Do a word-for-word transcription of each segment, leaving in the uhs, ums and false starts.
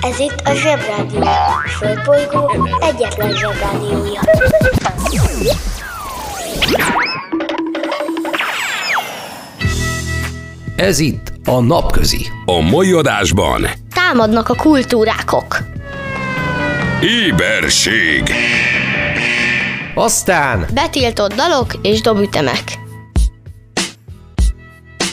Ez itt a ZsebRádió, a Földbolygó egyetlen zsebrádiója. Ez itt a Napközi. A mai adásban támadnak a kultúrákok. Éberség. Aztán betiltott dalok és dobütemek.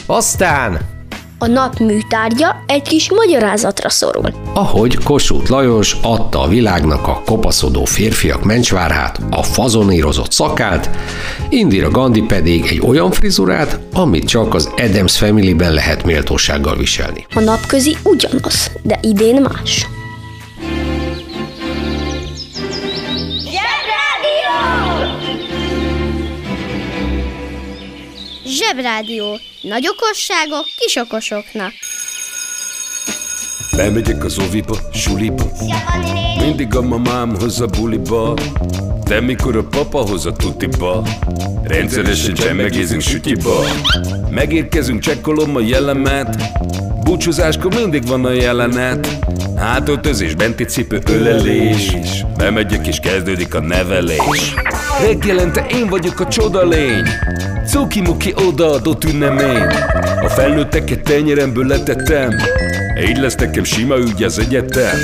Aztán a nap műtárgya egy kis magyarázatra szorul. Ahogy Kossuth Lajos adta a világnak a kopaszodó férfiak mencsvárhát, a fazonírozott szakát, Indira Gandhi pedig egy olyan frizurát, amit csak az Adams Familyben lehet méltósággal viselni. A Napközi ugyanaz, de idén más. Zsebrádió. Nagy okosságok kis okosoknak. Bemegyek az oviba, suliba, mindig a mamám hoz a buliba, de mikor a papa hoz a tutiba, rendszeresen csemmegézünk sütiba. Megérkezünk, csekkolom a jellemet, búcsúzáskor mindig van a jelenet. Hátortözés, benti cipő, ölelés, bemegyek és kezdődik a nevelés. Megjelente én vagyok a csoda lény, cuki-muki odaadott ünnemény. A felnőtteket tenyeremből letettem, így lesz nekem sima ügy az egyetem.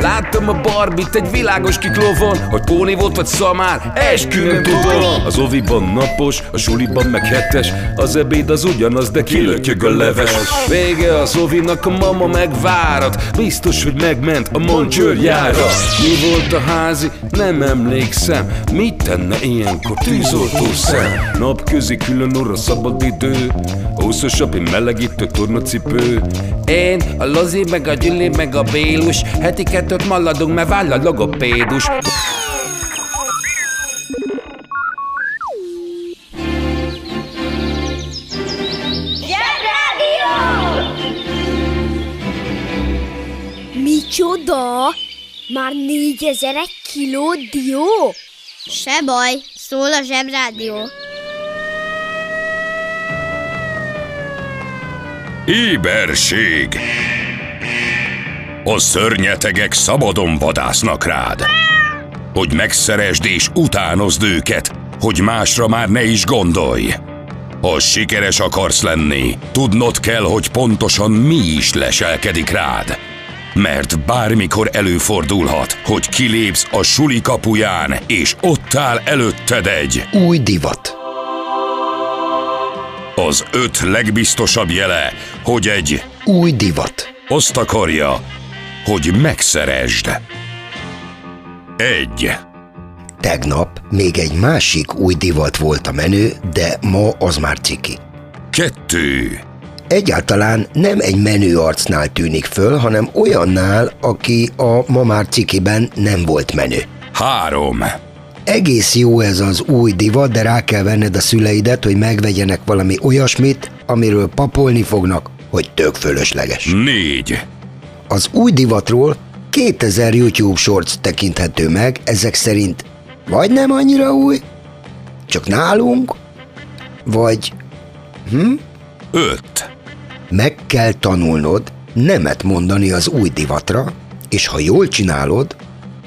Láttam a Barbit egy világos kiklovon, hogy Póni volt vagy Szamár, eskü nem tudom. Az oviban napos, a suliban meg hetes, az ebéd az ugyanaz, de kilötyög a leves. Vége az ovinak, a mama megvárat, biztos, hogy megment a mancsőrjára. Mi volt a házi? Nem emlékszem, mit tenne ilyenkor tűzoltó szem? Napközi külön óra, szabadidő, húszosabb, melegítő tornacipő. Én, a Lozi, meg a Gyüli, meg a Bélus, heti kettőt maladunk, mert váll a logopédus. Micsoda? Már négyezer kiló dió? Se baj, szól a Zsebrádió. Éberség! A szörnyetegek szabadon vadásznak rád, hogy megszeresd és utánozd őket, hogy másra már ne is gondolj. Ha sikeres akarsz lenni, tudnod kell, hogy pontosan mi is leselkedik rád. Mert bármikor előfordulhat, hogy kilépsz a suli kapuján, és ott áll előtted egy új divat. Az öt legbiztosabb jele, hogy egy új divat azt akarja, hogy megszeresd. Egy. Tegnap még egy másik új divat volt a menő, de ma az már ciki. Kettő. Egyáltalán nem egy menő arcnál tűnik föl, hanem olyannál, aki a ma már cikiben nem volt menő. Három. Egész jó ez az új divat, de rá kell venned a szüleidet, hogy megvegyenek valami olyasmit, amiről papolni fognak, hogy tök fölösleges. Négy. Az új divatról kétezer YouTube shorts tekinthető meg, ezek szerint vagy nem annyira új, csak nálunk, vagy... Hm? Öt. Meg kell tanulnod nemet mondani az új divatra, és ha jól csinálod,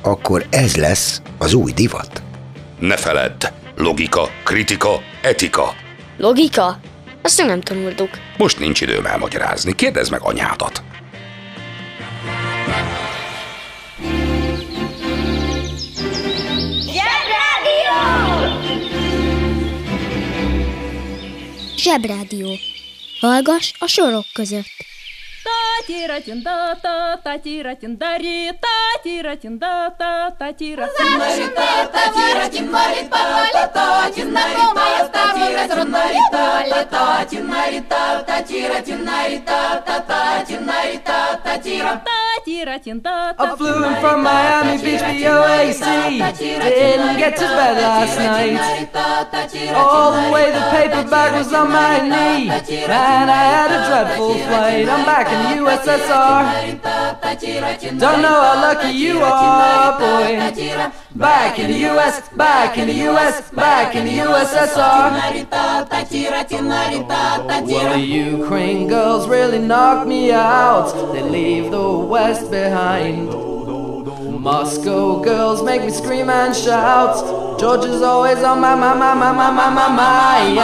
akkor ez lesz az új divat. Ne feledd! Logika, kritika, etika. Logika? Azt nem tanultuk. Most nincs időm elmagyarázni. Kérdezd meg anyádat. Zsebrádió! Zsebrádió. Hallgass a sorok között. I flew in from Miami Beach, B O A C. Didn't get to bed last night. All the way the paper bag was on my knee. Man, I had a dreadful flight. I'm back in U S. U S S R. Don't know how lucky you are, boy. Back in the U S, back in the U S, back in the U S S R. Well, the Ukraine girls really knocked me out. They leave the West left behind. Moscow girls make me scream and shout. George is always on my, my, my, my, my, my, my, mind.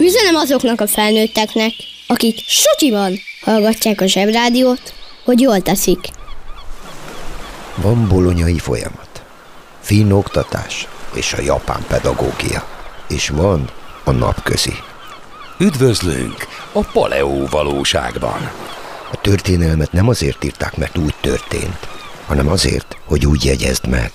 Üzenem azoknak a felnőtteknek, akik socsiban hallgatják a zsebrádiót, hogy jól teszik. Van bolonyai folyamat, finn oktatás és a japán pedagógia, és van a napközi. Üdvözlünk a paleó valóságban! A történelmet nem azért írták, mert úgy történt, hanem azért, hogy úgy jegyezd meg.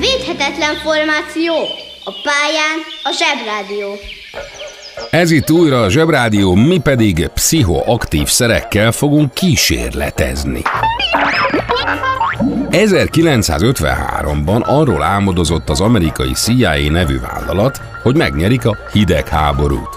Védhetetlen formáció, a pályán a zsebrádió. Ez itt újra a zsebrádió, mi pedig pszichoaktív szerekkel fogunk kísérletezni. ezerkilencszázötvenháromban arról álmodozott az amerikai cé i á nevű vállalat, hogy megnyerik a hidegháborút.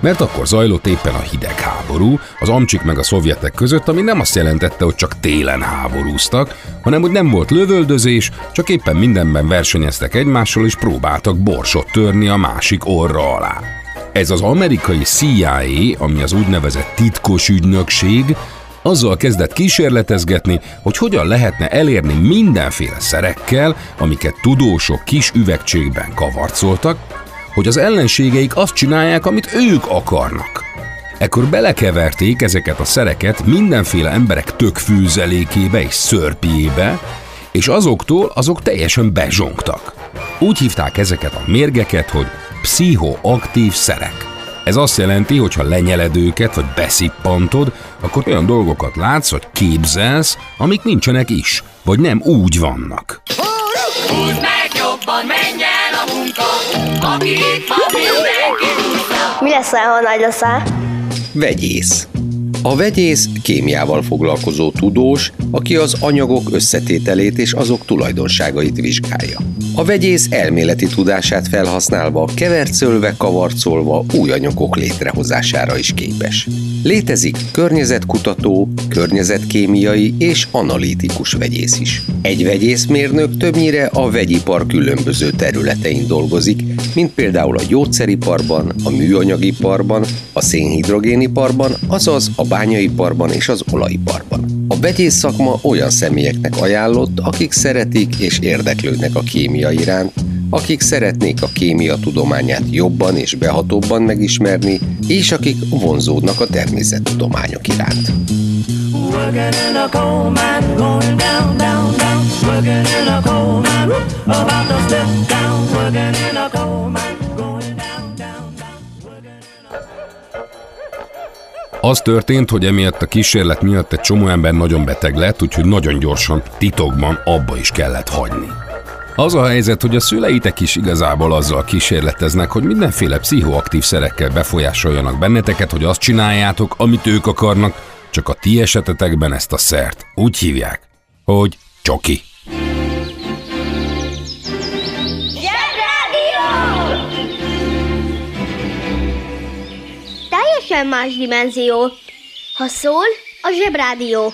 Mert akkor zajlott éppen a hidegháború, az amcsik meg a szovjetek között, ami nem azt jelentette, hogy csak télen háborúztak, hanem hogy nem volt lövöldözés, csak éppen mindenben versenyeztek egymással és próbáltak borsot törni a másik orra alá. Ez az amerikai cé i á, ami az úgynevezett titkos ügynökség, azzal kezdett kísérletezgetni, hogy hogyan lehetne elérni mindenféle szerekkel, amiket tudósok kis üvegcsékben kavarcoltak, hogy az ellenségeik azt csinálják, amit ők akarnak. Ekkor belekeverték ezeket a szereket mindenféle emberek tökfűzelékébe és szörpjébe, és azoktól azok teljesen bezsongtak. Úgy hívták ezeket a mérgeket, hogy pszichoaktív szerek. Ez azt jelenti, hogy ha lenyeled őket, vagy beszippantod, akkor olyan dolgokat látsz, vagy képzelsz, amik nincsenek is, vagy nem úgy vannak. Húzd meg jobban, menj el a munka, aki itt van, mindenki húzza. Mi leszel, ha nagy leszel? Vegyész. A vegyész kémiával foglalkozó tudós, aki az anyagok összetételét és azok tulajdonságait vizsgálja. A vegyész elméleti tudását felhasználva, kevercölve, kavarcolva új anyagok létrehozására is képes. Létezik környezetkutató, környezetkémiai és analitikus vegyész is. Egy vegyészmérnök többnyire a vegyipar különböző területein dolgozik, mint például a gyógyszeriparban, a műanyagiparban, a szénhidrogéniparban, azaz a bányaiparban és az olajiparban. A vegyész szakma olyan személyeknek ajánlott, akik szeretik és érdeklődnek a kémia iránt, akik szeretnék a kémia tudományát jobban és behatóbban megismerni, és akik vonzódnak a természettudományok iránt. Az történt, hogy emiatt a kísérlet miatt egy csomó ember nagyon beteg lett, úgyhogy nagyon gyorsan, titokban abba is kellett hagyni. Az a helyzet, hogy a szüleitek is igazából azzal kísérleteznek, hogy mindenféle pszichoaktív szerekkel befolyásoljanak benneteket, hogy azt csináljátok, amit ők akarnak, csak a ti esetetekben ezt a szert úgy hívják, hogy csoki. Teljesen más dimenzió. Ha szól, a zsebrádió.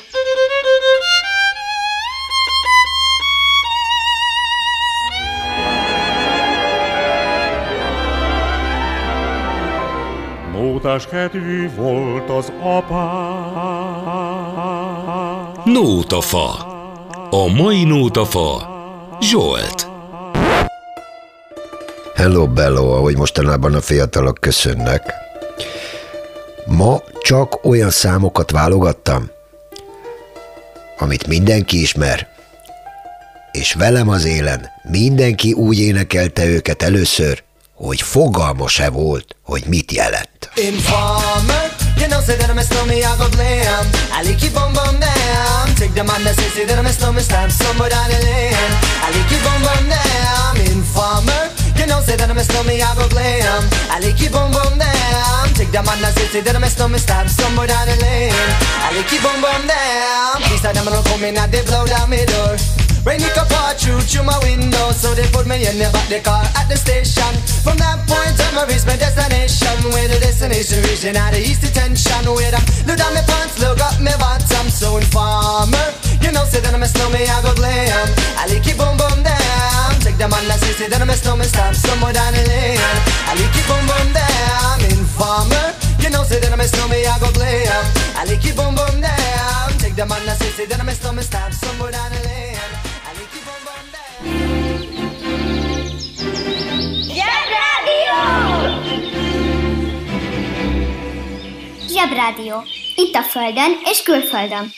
Nótáskedvű volt az apám. Nótafa. A mai nótafa Zsolt. Hello, bello, ahogy mostanában a fiatalok köszönnek. Ma csak olyan számokat válogattam, amit mindenki ismer, és velem az élen mindenki úgy énekelte őket először, hogy fogalma se volt, hogy mit jelent. You know, say that I'm a snowman, I go glam. I like you boom boom damn. Take that man and say, say that I'm a snowman, stop somewhere down the lane. I like you boom boom damn. These are them that don't come in, now they blow down my door. Rain it apart, through through my window, so they put me in the back the car at the station. From that point on, I reached my destination. Where the destination region had the east detention. Where I look down my pants, look up my bottom. So informer, you know, say that I'm a snowman, I go glam. I like it boom boom down. Take them on the sea, say that I'm a snowman, stamp somewhere down the lane. I like it boom boom down. Informer, you know, say that I'm a snowman, I go glam. I like it boom boom down. Take them on the sea, say that I'm a snowman, stamp somewhere down the lane. Zsebrádió! Zsebrádió. Itt a földön és külföldön.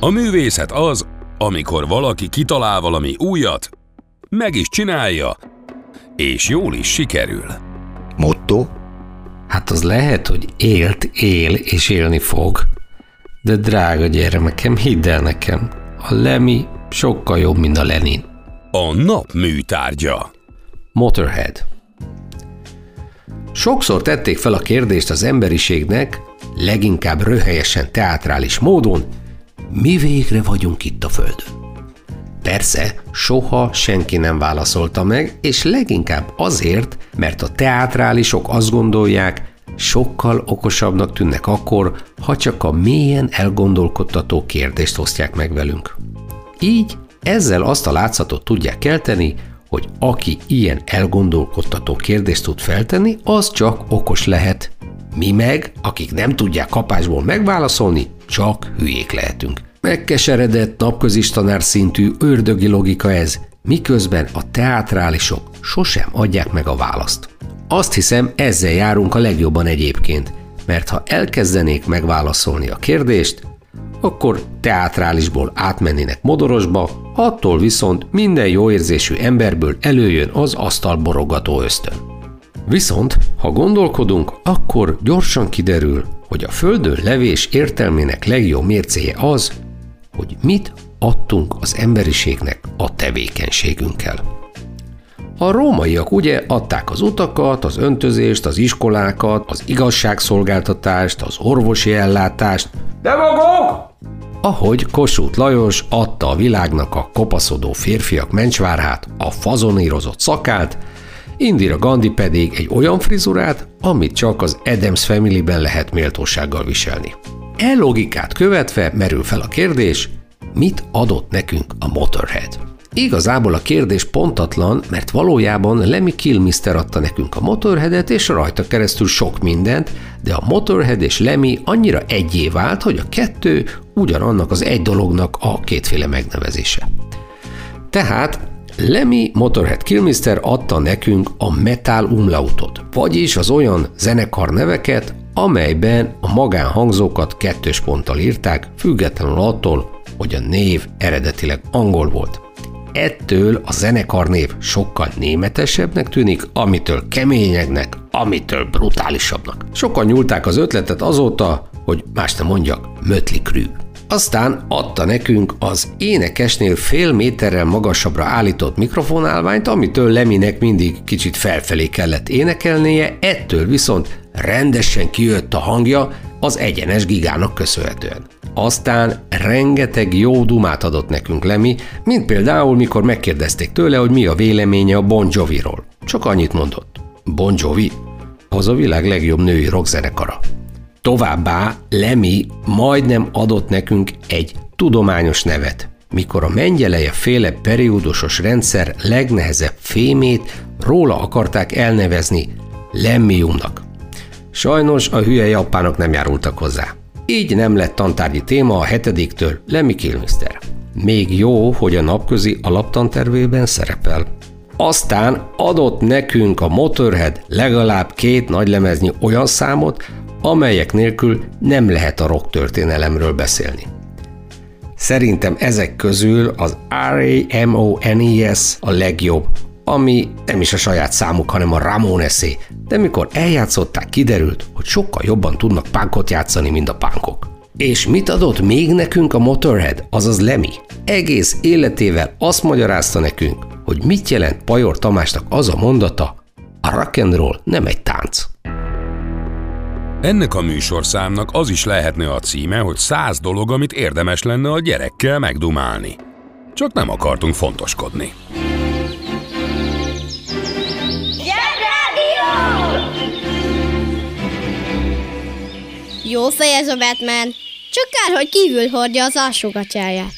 A művészet az, amikor valaki kitalál valami újat, meg is csinálja, és jól is sikerül. Motto? Hát az lehet, hogy élt, él és élni fog. De drága gyermekem, hidd el nekem, a Lemmy sokkal jobb, mint a Lenin. A nap műtárgya. Motorhead. Sokszor tették fel a kérdést az emberiségnek, leginkább röhelyesen teátrális módon, mi végre vagyunk itt a Földön. Persze, soha senki nem válaszolta meg, és leginkább azért, mert a teátrálisok azt gondolják, sokkal okosabbnak tűnnek akkor, ha csak a mélyen elgondolkodtató kérdést osztják meg velünk. Így ezzel azt a látszatot tudják kelteni, hogy aki ilyen elgondolkodtató kérdést tud feltenni, az csak okos lehet. Mi meg, akik nem tudják kapásból megválaszolni, csak hülyék lehetünk. Megkeseredett napközis tanár szintű ördögi logika ez, miközben a teátrálisok sosem adják meg a választ. Azt hiszem, ezzel járunk a legjobban egyébként, mert ha elkezdenék megválaszolni a kérdést, akkor teátrálisból átmennének modorosba, attól viszont minden jó érzésű emberből előjön az asztalborogató ösztön. Viszont, ha gondolkodunk, akkor gyorsan kiderül, hogy a földön levés értelmének legjobb mércéje az, hogy mit adtunk az emberiségnek a tevékenységünkkel. A rómaiak ugye adták az utakat, az öntözést, az iskolákat, az igazságszolgáltatást, az orvosi ellátást, de maguk! Ahogy Kossuth Lajos adta a világnak a kopaszodó férfiak mencsvárhát, a fazonírozott szakát, Indira Gandhi pedig egy olyan frizurát, amit csak az Adams Familyben lehet méltósággal viselni. E logikát követve merül fel a kérdés, mit adott nekünk a Motorhead? Igazából a kérdés pontatlan, mert valójában Lemmy Kilmister adta nekünk a Motorheadet, és rajta keresztül sok mindent, de a Motorhead és Lemmy annyira egyé vált, hogy a kettő ugyanannak az egy dolognak a kétféle megnevezése. Tehát Lemmy Motorhead Kilmister adta nekünk a metal umlautot, vagyis az olyan zenekar neveket, amelyben a magánhangzókat kettős ponttal írták, függetlenül attól, hogy a név eredetileg angol volt. Ettől a zenekarnév sokkal németesebbnek tűnik, amitől keményebbnek, amitől brutálisabbnak. Sokan nyúlták az ötletet azóta, hogy más nem mondjak, Mötli Krü. Aztán adta nekünk az énekesnél fél méterrel magasabbra állított mikrofonálványt, amitől Lemmynek mindig kicsit felfelé kellett énekelnie, ettől viszont rendesen kijött a hangja az egyenes gigának köszönhetően. Aztán rengeteg jó dumát adott nekünk Lemmy, mint például mikor megkérdezték tőle, hogy mi a véleménye a Bon Joviról. Csak annyit mondott. Bon Jovi? Az a világ legjobb női rockzenekara. Továbbá Lemmy majdnem adott nekünk egy tudományos nevet, mikor a mengyeleje féle periódusos rendszer legnehezebb fémét róla akarták elnevezni lemmiumnak. Sajnos a hülye japánok nem járultak hozzá. Így nem lett tantárgyi téma a hetediktől Lemmy Kilmister. Még jó, hogy a napközi alaptantervében szerepel. Aztán adott nekünk a Motorhead legalább két nagylemeznyi olyan számot, amelyek nélkül nem lehet a rock történelemről beszélni. Szerintem ezek közül az Ramones a legjobb, ami nem is a saját számuk, hanem a Ramonesé, de mikor eljátszották, kiderült, hogy sokkal jobban tudnak punkot játszani, mint a punkok. És mit adott még nekünk a Motorhead, azaz Lemmy? Egész életével azt magyarázta nekünk, hogy mit jelent Pajor Tamásnak az a mondata, a rock and roll nem egy tánc. Ennek a műsorszámnak az is lehetne a címe, hogy száz dolog, amit érdemes lenne a gyerekkel megdumálni. Csak nem akartunk fontoskodni. ZsebRádió! Jó fej ez a Batman! Csak kár, hogy kívül hordja az alsógatyáját.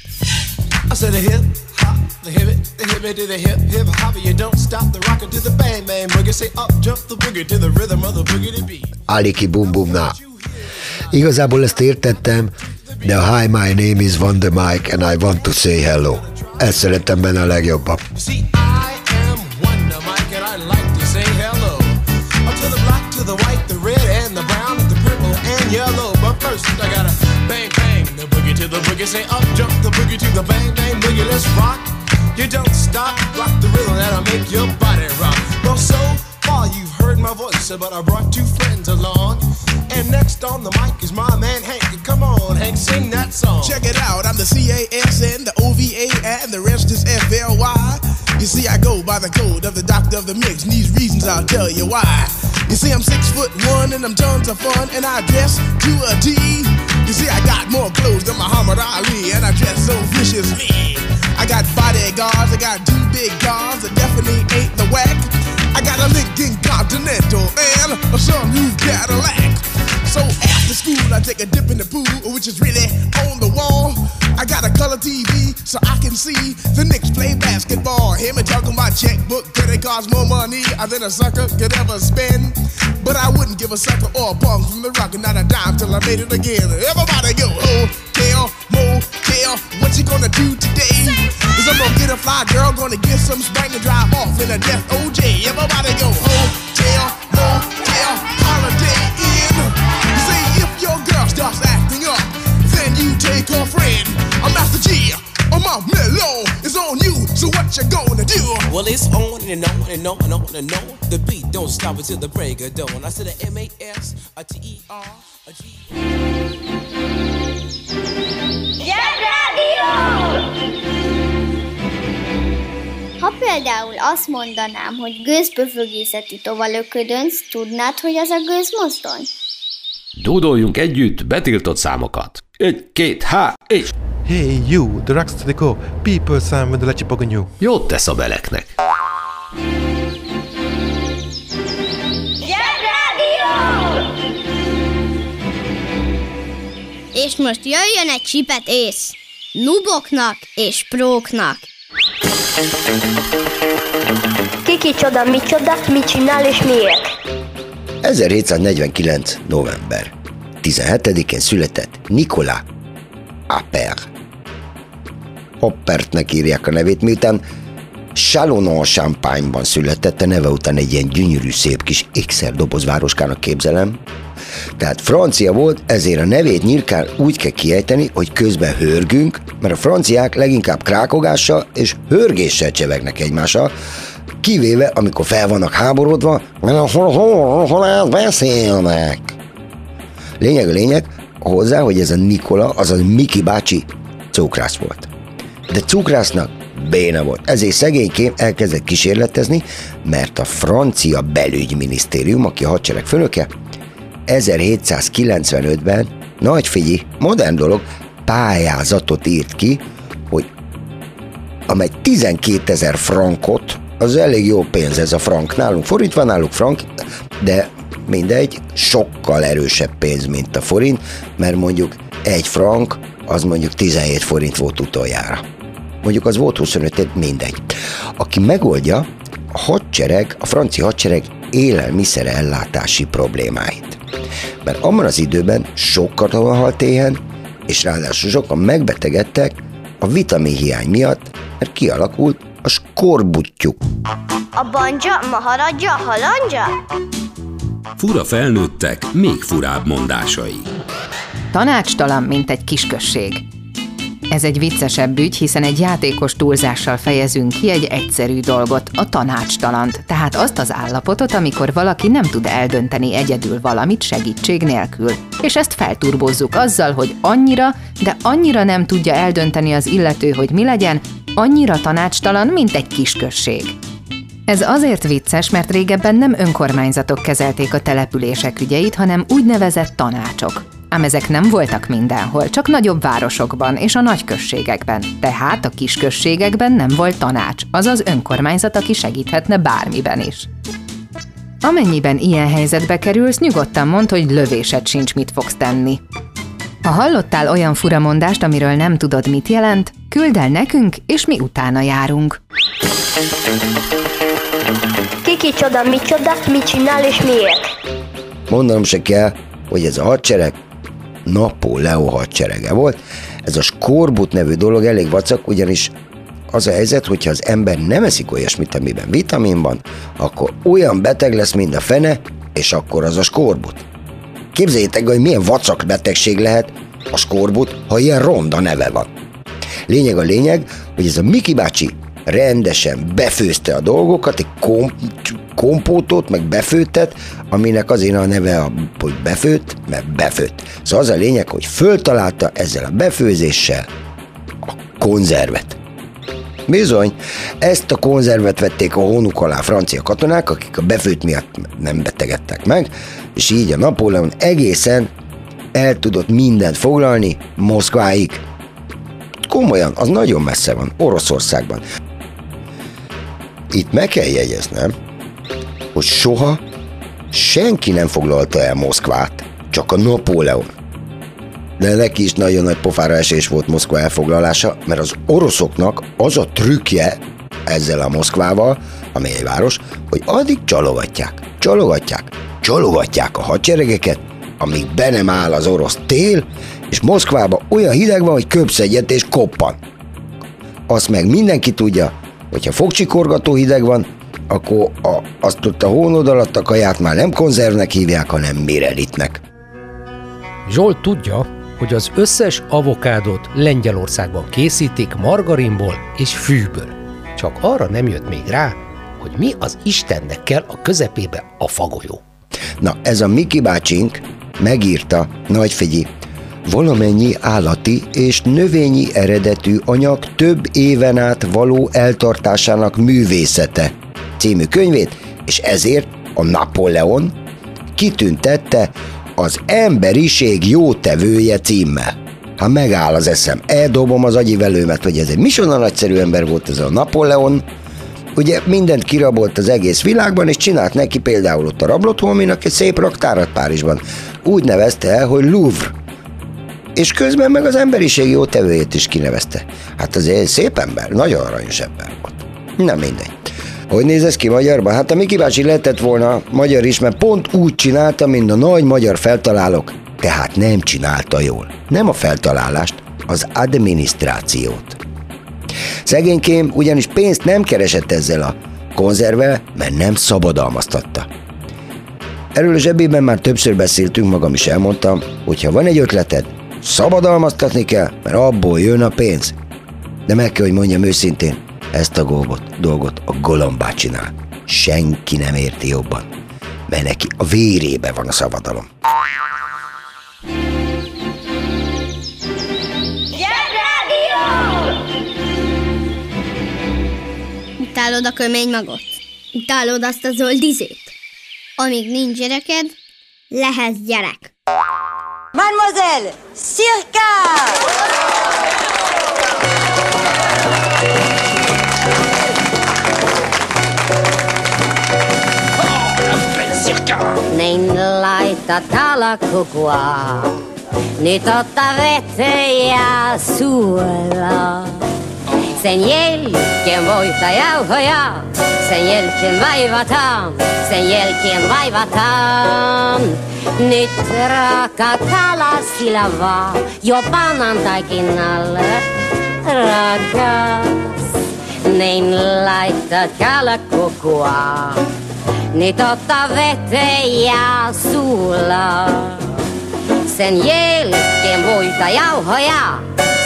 Aliki bum bum na. Igazából ezt értettem, de a Hi, my name is Wonder Mike and I want to say hello. Ezt szerettem benne a legjobban. And next on the mic is my man Hank. Come on, Hank, sing that song. Check it out, I'm the C A S N, the O V A, and the rest is F L Y. You see, I go by the code of the doctor of the mix, and these reasons I'll tell you why. You see, I'm six foot one, and I'm tons of fun, and I dress to a T. You see, I got more clothes than Muhammad Ali, and I dress so viciously. I got bodyguards, I got two big guards that definitely ain't the whack. I got a Lincoln Continental and a some new Cadillac. So after school I take a dip in the pool, which is really on the wall. I got a color T V so I can see the Knicks play basketball. Him and talking my checkbook, credit cards, more money than a sucker could ever spend. But I wouldn't give a sucker or a bum from the rock and not a dime till I made it again. Everybody go, hotel, motel, what you gonna do today? Cause I'm gonna get a fly girl, gonna get some spring and drive off in a death O J. Everybody go, hotel, motel, holiday in. You see, if your girl starts acting up, then you take her friend. I'm Master G, I'm my mellow, it's on you, so what you gonna do? Well, it's on and on and on and on and on. The beat don't stop until the break of dawn. I said a M A S, a T E R, a G. Ha például azt mondanám, hogy gőzböfögészeti tovalöködönc, tudnád, hogy az a gőz mozdony? Dúdoljunk együtt betiltott számokat. Egy, két, há, és... Hey you, the rocks to the core, people sound when the let you pogon you. Jót tesz a beleknek. És most jöjjön egy csipet ész. Nuboknak és próknak. Kiki csoda, mi csoda, mit csinál és miért? ezerhétszáznegyvenkilenc. november tizenhetedikén született Nicolas Appert. Appertnek írják a nevét, miután Chalons-en-Champagne-ban született, a neve után egy ilyen gyönyörű, szép kis ékszerdobozvároskának képzelem. Tehát francia volt, ezért a nevét nyilkán úgy kell kiejteni, hogy közben hörgünk, mert a franciák leginkább krákogással és hörgéssel csevegnek egymással, kivéve amikor fel vannak háborodva, mert hol beszélnek. Lényeg a lényeg hozzá, hogy ez a Nikola, azaz Miki bácsi cukrász volt. De cukrásznak béna volt. Ezért szegénykém elkezdett kísérletezni, mert a francia belügyminisztérium, aki a hadsereg főnöke, ezerhétszázkilencvenötben, nagy figyelj, modern dolog, pályázatot írt ki, hogy amely tizenkétezer frankot, az elég jó pénz ez a frank. Nálunk forintva, náluk frank, de mindegy, sokkal erősebb pénz, mint a forint, mert mondjuk egy frank, az mondjuk tizenhét forint volt utoljára. Mondjuk az volt huszonöt, mindegy. Aki megoldja a hadsereg, a francia hadsereg élelmiszerellátási problémáit. Mert abban az időben sok katona halt éhen, és ráadásul sokan megbetegedtek a vitaminhiány miatt, mert kialakult a skorbuttyuk. A banja, maharadja, halandja? Fura felnőttek, még furább mondásai. Tanácstalan, mint egy kisközség. Ez egy viccesebb ügy, hiszen egy játékos túlzással fejezünk ki egy egyszerű dolgot, a tanácstalant, tehát azt az állapotot, amikor valaki nem tud eldönteni egyedül valamit segítség nélkül. És ezt felturbozzuk azzal, hogy annyira, de annyira nem tudja eldönteni az illető, hogy mi legyen, annyira tanácstalan, mint egy kisközség. Ez azért vicces, mert régebben nem önkormányzatok kezelték a települések ügyeit, hanem úgynevezett tanácsok. Ám ezek nem voltak mindenhol, csak nagyobb városokban és a nagyközségekben. Tehát a kisközségekben nem volt tanács, azaz önkormányzat, aki segíthetne bármiben is. Amennyiben ilyen helyzetbe kerülsz, nyugodtan mondd, hogy lövésed sincs, mit fogsz tenni. Ha hallottál olyan furamondást, amiről nem tudod, mit jelent, küld el nekünk, és mi utána járunk. Kiki csoda, mi csoda, mit csinál és miért? Mondanom se kell, hogy ez a hadsereg Napóleo hadserege volt. Ez a skorbut nevű dolog elég vacak, ugyanis az a helyzet, hogyha az ember nem eszik olyasmit, amiben vitamin van, akkor olyan beteg lesz, mint a fene, és akkor az a skorbut. Képzeljétek, hogy milyen vacak betegség lehet a skorbut, ha ilyen ronda neve van. Lényeg a lényeg, hogy ez a Miki bácsi rendesen befőzte a dolgokat, egy kom- kompótot, meg befőttet, aminek azért a neve, a, hogy befőtt, mert befőtt. Szóval az a lényeg, hogy föltalálta ezzel a befőzéssel a konzervet. Bizony, ezt a konzervet vették a hónuk alá francia katonák, akik a befőtt miatt nem betegedtek meg, és így a Napóleon egészen el tudott mindent foglalni Moszkváig. Komolyan, az nagyon messze van, Oroszországban. Itt meg kell jegyeznem, hogy soha senki nem foglalta el Moszkvát, csak a Napóleon. De neki is nagyon nagy pofára esés volt Moszkva elfoglalása, mert az oroszoknak az a trükkje ezzel a Moszkvával, ami egy város, hogy addig csalogatják, csalogatják, csalogatják a hadseregeket, amíg be nem áll az orosz tél, és Moszkvában olyan hideg van, hogy köpsz egyet és koppan. Azt meg mindenki tudja, hogyha fogcsikorgató hideg van, akkor a, azt ott a hónod alatt a kaját már nem konzervnek hívják, hanem mirelitnek. Zsolt tudja, hogy az összes avokádot Lengyelországban készítik margarinból és fűből. Csak arra nem jött még rá, hogy mi az Istennek kell a közepébe a fagolyó. Na, ez a Miki bácsink megírta, nagyfigyi, valamennyi állati és növényi eredetű anyag több éven át való eltartásának művészete című könyvét, és ezért a Napóleon kitüntette az emberiség jótevője címmel. Ha megáll az eszem, eldobom az agyivelőmet, hogy ez egy micsoda nagyszerű ember volt ez a Napóleon. Ugye mindent kirabolt az egész világban, és csinált neki például ott a Rablotholminak egy szép raktárat Párizsban. Úgy nevezte el, hogy Louvre. És közben meg az emberiség jótevőjét is kinevezte. Hát azért szép ember, nagyon aranyos ember volt. Nem mindegy. Hogy néz ez ki magyarban? Hát a Miki bácsi lehetett volna magyar is, mert pont úgy csinálta, mint a nagy magyar feltalálók. Tehát nem csinálta jól. Nem a feltalálást, az adminisztrációt. Szegénykém ugyanis pénzt nem keresett ezzel a konzervvel, mert nem szabadalmaztatta. Erről a zsebében már többször beszéltünk, magam is elmondtam, hogy ha van egy ötleted, szabadalmaztatni kell, mert abból jön a pénz. De meg kell, hogy mondjam őszintén, ezt a golbot, dolgot a Golombát csinál. Senki nem érti jobban, mert neki a vérébe van a szabadalom. ZsebRádió! Utálod a kömény magot? Utálod azt a zöld izét? Amíg nincs gyereked, lehetsz gyerek. Mademoiselle, cirka! Nem lajtattál a kukua, nyitottál vetéjá szúrra. Szenjelken vojtajá hajá, szenjelken vajvatám, szenjelken vajvatám. Nyitra kakala szilava, jobban antakinál ragász. Nem lajtattál a kukua, nyitotta vetéjá szúrra. Szenjelken vojtajá hajá,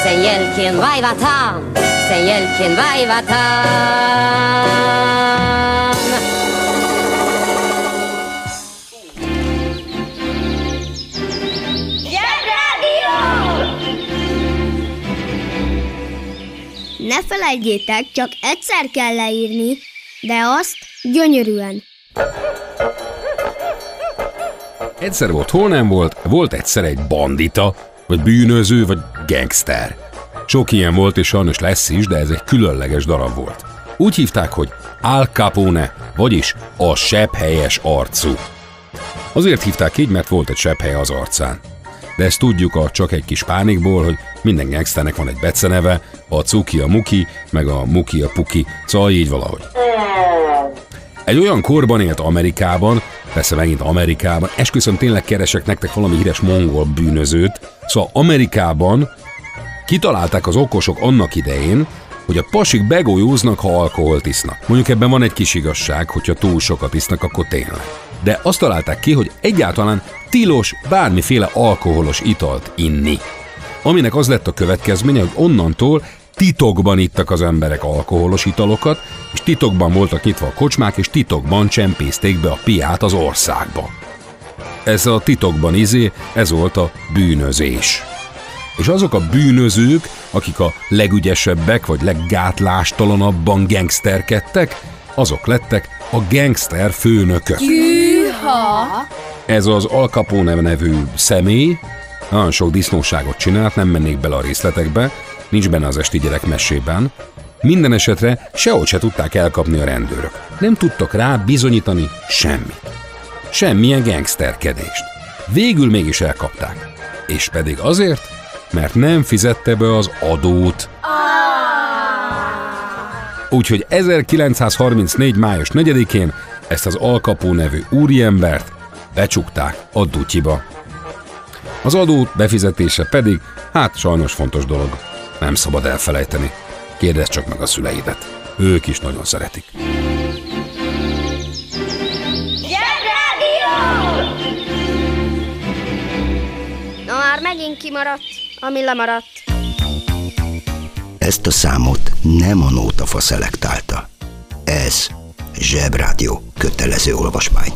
szenjelken vajvatám, szenjelken vajvatám. ZsebRádió! Ne felejtjétek, csak egyszer kell leírni, de azt gyönyörűen. Egyszer volt, hol nem volt, volt egyszer egy bandita, vagy bűnöző, vagy gangster. Sok ilyen volt, és sajnos lesz is, de ez egy különleges darab volt. Úgy hívták, hogy Al Capone, vagyis a sebhelyes arcú. Azért hívták így, mert volt egy sebhely az arcán. De ezt tudjuk a Csak egy kis pánikból, hogy minden gangsternek van egy beceneve, a cuki a muki, meg a muki a puki, szóval így valahogy. Egy olyan korban élt Amerikában, persze megint Amerikában, esküszöm tényleg keresek nektek valami híres mongol bűnözőt, szóval Amerikában kitalálták az okosok annak idején, hogy a pasik begolyóznak, ha alkoholt isznak. Mondjuk ebben van egy kis igazság, hogyha túl sokat isznak, akkor tényleg. De azt találták ki, hogy egyáltalán tilos bármiféle alkoholos italt inni. Aminek az lett a következménye, hogy onnantól titokban ittak az emberek alkoholos italokat, és titokban voltak nyitva a kocsmák, és titokban csempészték be a piát az országba. Ez a titokban izé, ez volt a bűnözés. És azok a bűnözők, akik a legügyesebbek vagy leggátlástalanabban gangsterkedtek, azok lettek a gangster főnökök. Hűha! Ez az Al Capone nevű személy nagyon sok disznóságot csinált, nem mennék bele a részletekbe, nincs benne az esti gyerek mesében. Minden esetre sehogy se tudták elkapni a rendőrök. Nem tudtak rá bizonyítani semmit. Semmilyen gangsterkedést. Végül mégis elkapták. És pedig azért, mert nem fizette be az adót. Úgyhogy ezerkilencszázharmincnégy. május negyedikén ezt az Al Capone nevű úriembert becsukták a dutyiba. Az adót befizetése pedig, hát sajnos fontos dolog. Nem szabad elfelejteni. Kérdezz csak meg a szüleidet. Ők is nagyon szeretik. ZsebRádió! Na már megint kimaradt, ami lemaradt. Ezt a számot nem a Nótafa szelektálta. Ez ZsebRádió kötelező olvasmány.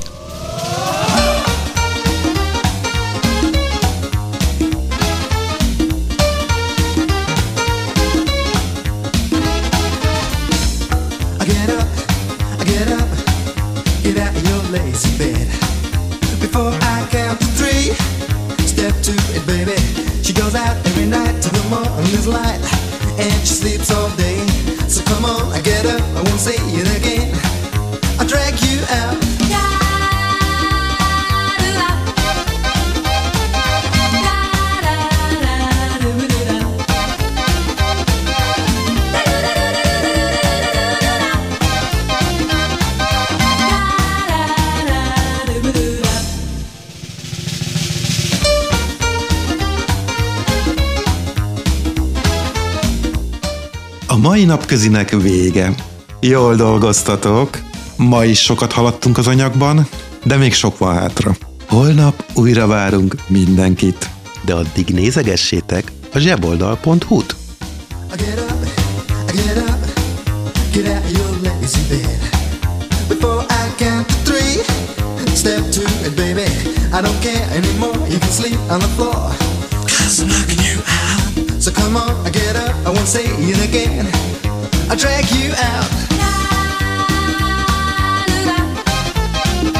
Mai napközinek vége. Jól dolgoztatok. Ma is sokat haladtunk az anyagban, de még sok van hátra. Holnap újra várunk mindenkit. De addig nézegessétek a zseboldal pont hu-t. So come on, I get up, I won't say it again. I'll drag you out. Get up, get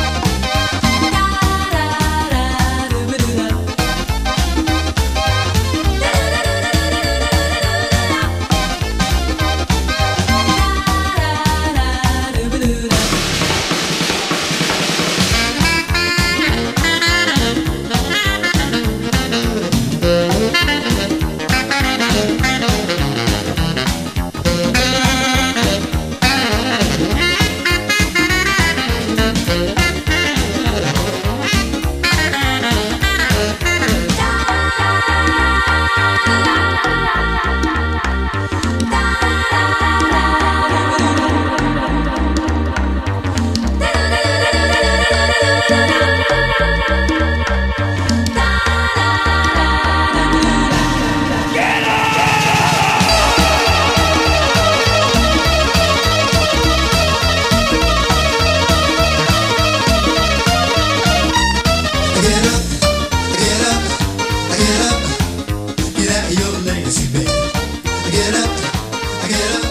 up,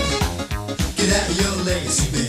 get out of your lazy bed.